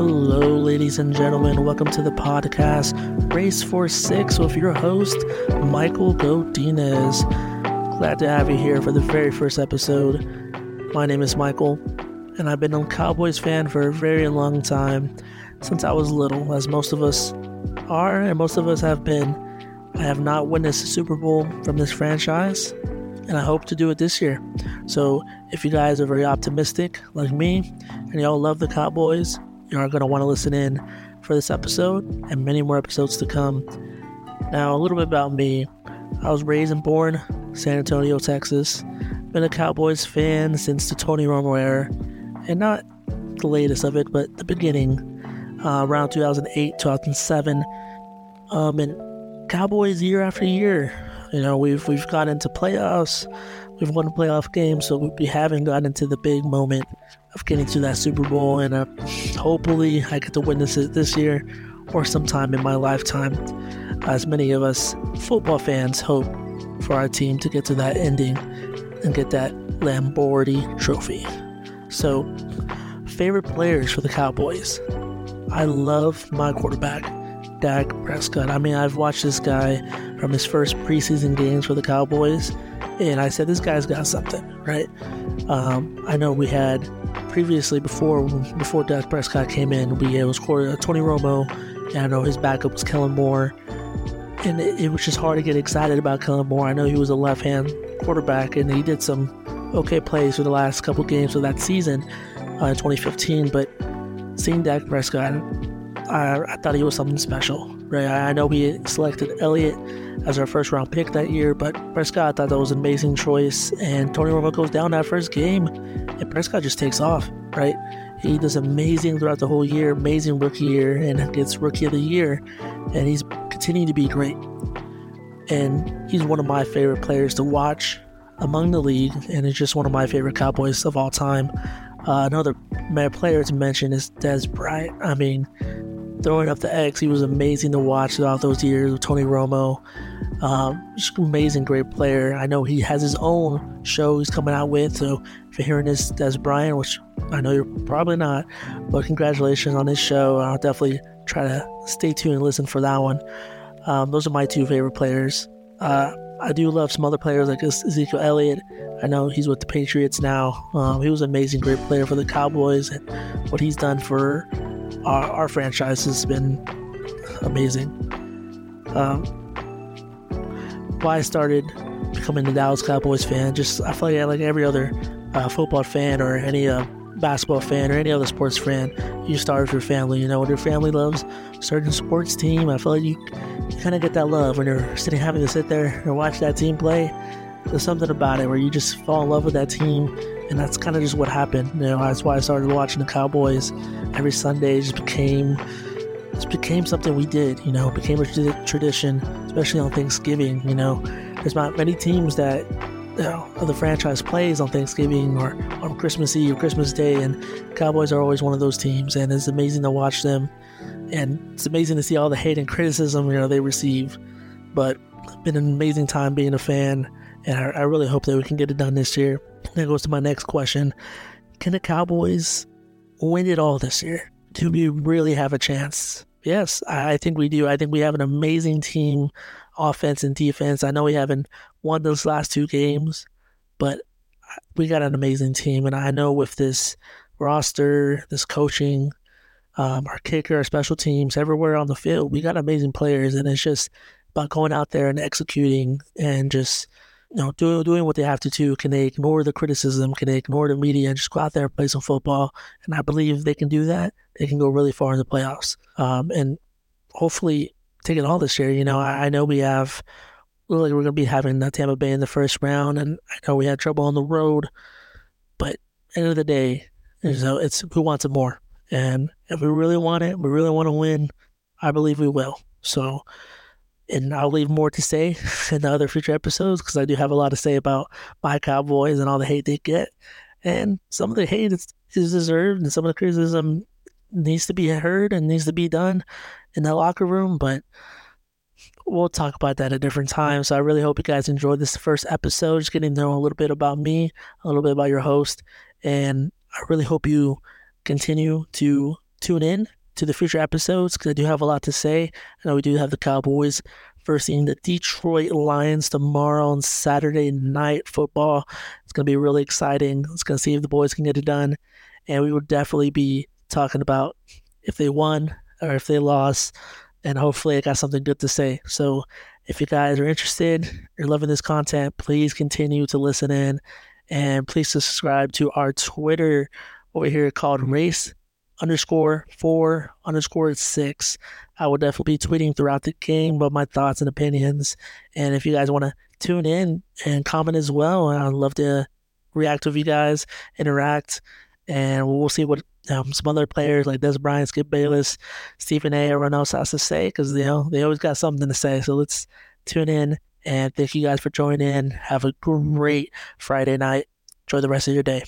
Hello, ladies and gentlemen. Welcome to the podcast Race for Six with your host, Michael Godinez. Glad to have you here for the very first episode. My name is Michael, and I've been a Cowboys fan for a very long time, since I was little, as most of us are and most of us have been. I have not witnessed a Super Bowl from this franchise, and I hope to do it this year. So if you guys are very optimistic like me and y'all love the Cowboys, you are going to want to listen in for this episode and many more episodes to come. Now, a little bit about me. I was raised and born in San Antonio, Texas. Been a Cowboys fan since the Tony Romo era, and not the latest of it, but the beginning, around 2008, 2007, and Cowboys year after year. You know, we've got into playoffs, we've won a playoff game, so we haven't gotten into the big moment of getting to that Super Bowl, and hopefully I get to witness it this year or sometime in my lifetime, as many of us football fans hope for our team to get to that ending and get that Lombardi trophy. So, favorite players for the Cowboys. I love my quarterback, Dak Prescott. I mean, I've watched this guy from his first preseason games for the Cowboys, and I said, this guy's got something, right? I know we had previously, before Dak Prescott came in, it was Tony Romo, and I know his backup was Kellen Moore, and it was just hard to get excited about Kellen Moore. I know he was a left-hand quarterback, and he did some okay plays for the last couple games of that season, 2015, but seeing Dak Prescott, I thought he was something special, right? I know we selected Elliott as our first round pick that year, but Prescott, I thought that was an amazing choice, and Tony Romo goes down that first game, and Prescott just takes off, right? He does amazing throughout the whole year, amazing rookie year, and gets Rookie of the Year, and he's continuing to be great, and he's one of my favorite players to watch among the league, and it's just one of my favorite Cowboys of all time. Another player to mention is Des Bryant. I mean, throwing up the X, he was amazing to watch throughout those years with Tony Romo. Just amazing, great player. I know he has his own show he's coming out with, so if you're hearing this, Des Bryant, which I know you're probably not, but congratulations on this show. I'll definitely try to stay tuned and listen for that one. Those are my two favorite players. I do love some other players like Ezekiel Elliott. I know he's with the Patriots now. He was an amazing, great player for the Cowboys, and what he's done for our franchise has been amazing. Why I started becoming a Dallas Cowboys fan, just I feel like every other football fan or any basketball fan or any other sports fan, you start with your family. You know, when your family loves a certain sports team, I feel like you kind of get that love when you're having to sit there and watch that team play. There's something about it where you just fall in love with that team, and that's kind of just what happened. You know, that's why I started watching the Cowboys every Sunday. It just became something we did. You know, it became a tradition, especially on Thanksgiving. You know, there's not many teams that, you know, the franchise plays on Thanksgiving or on Christmas Eve or Christmas Day, and Cowboys are always one of those teams, and it's amazing to watch them, and it's amazing to see all the hate and criticism, you know, they receive. But it's been an amazing time being a fan, and I really hope that we can get it done this year. That goes to my next question. Can the Cowboys win it all this year? Do we really have a chance? Yes, I think we do. I think we have an amazing team, offense and defense. I know we haven't won those last two games, but we got an amazing team. And I know with this roster, this coaching, our kicker, our special teams, everywhere on the field, we got amazing players. And it's just about going out there and executing and just, you know, doing what they have to do. Can they ignore the criticism? Can they ignore the media and just go out there and play some football? And I believe if they can do that, they can go really far in the playoffs. And hopefully take it all this year. You know, I know we have, like, we're going to be having Tampa Bay in the first round, and I know we had trouble on the road, but end of the day, you know, it's who wants it more. And if we really want it, we really want to win, I believe we will. So, and I'll leave more to say in the other future episodes, because I do have a lot to say about my Cowboys and all the hate they get. And some of the hate is deserved, and some of the criticism needs to be heard and needs to be done in the locker room. But we'll talk about that at a different time. So I really hope you guys enjoyed this first episode, just getting to know a little bit about me, a little bit about your host. And I really hope you continue to tune in to the future episodes because I do have a lot to say. I know we do have the Cowboys versus the Detroit Lions tomorrow on Saturday Night Football. It's going to be really exciting. It's going to see if the boys can get it done. And we will definitely be talking about if they won or if they lost. And hopefully I got something good to say. So if you guys are interested, you're loving this content, please continue to listen in. And please subscribe to our Twitter over here called race_4_6. I will definitely be tweeting throughout the game about my thoughts and opinions. And if you guys want to tune in and comment as well, I'd love to react with you guys, interact. And we'll see what some other players like Des Bryant, Skip Bayless, Stephen A., everyone else has to say because they always got something to say. So let's tune in. And thank you guys for joining in. Have a great Friday night. Enjoy the rest of your day.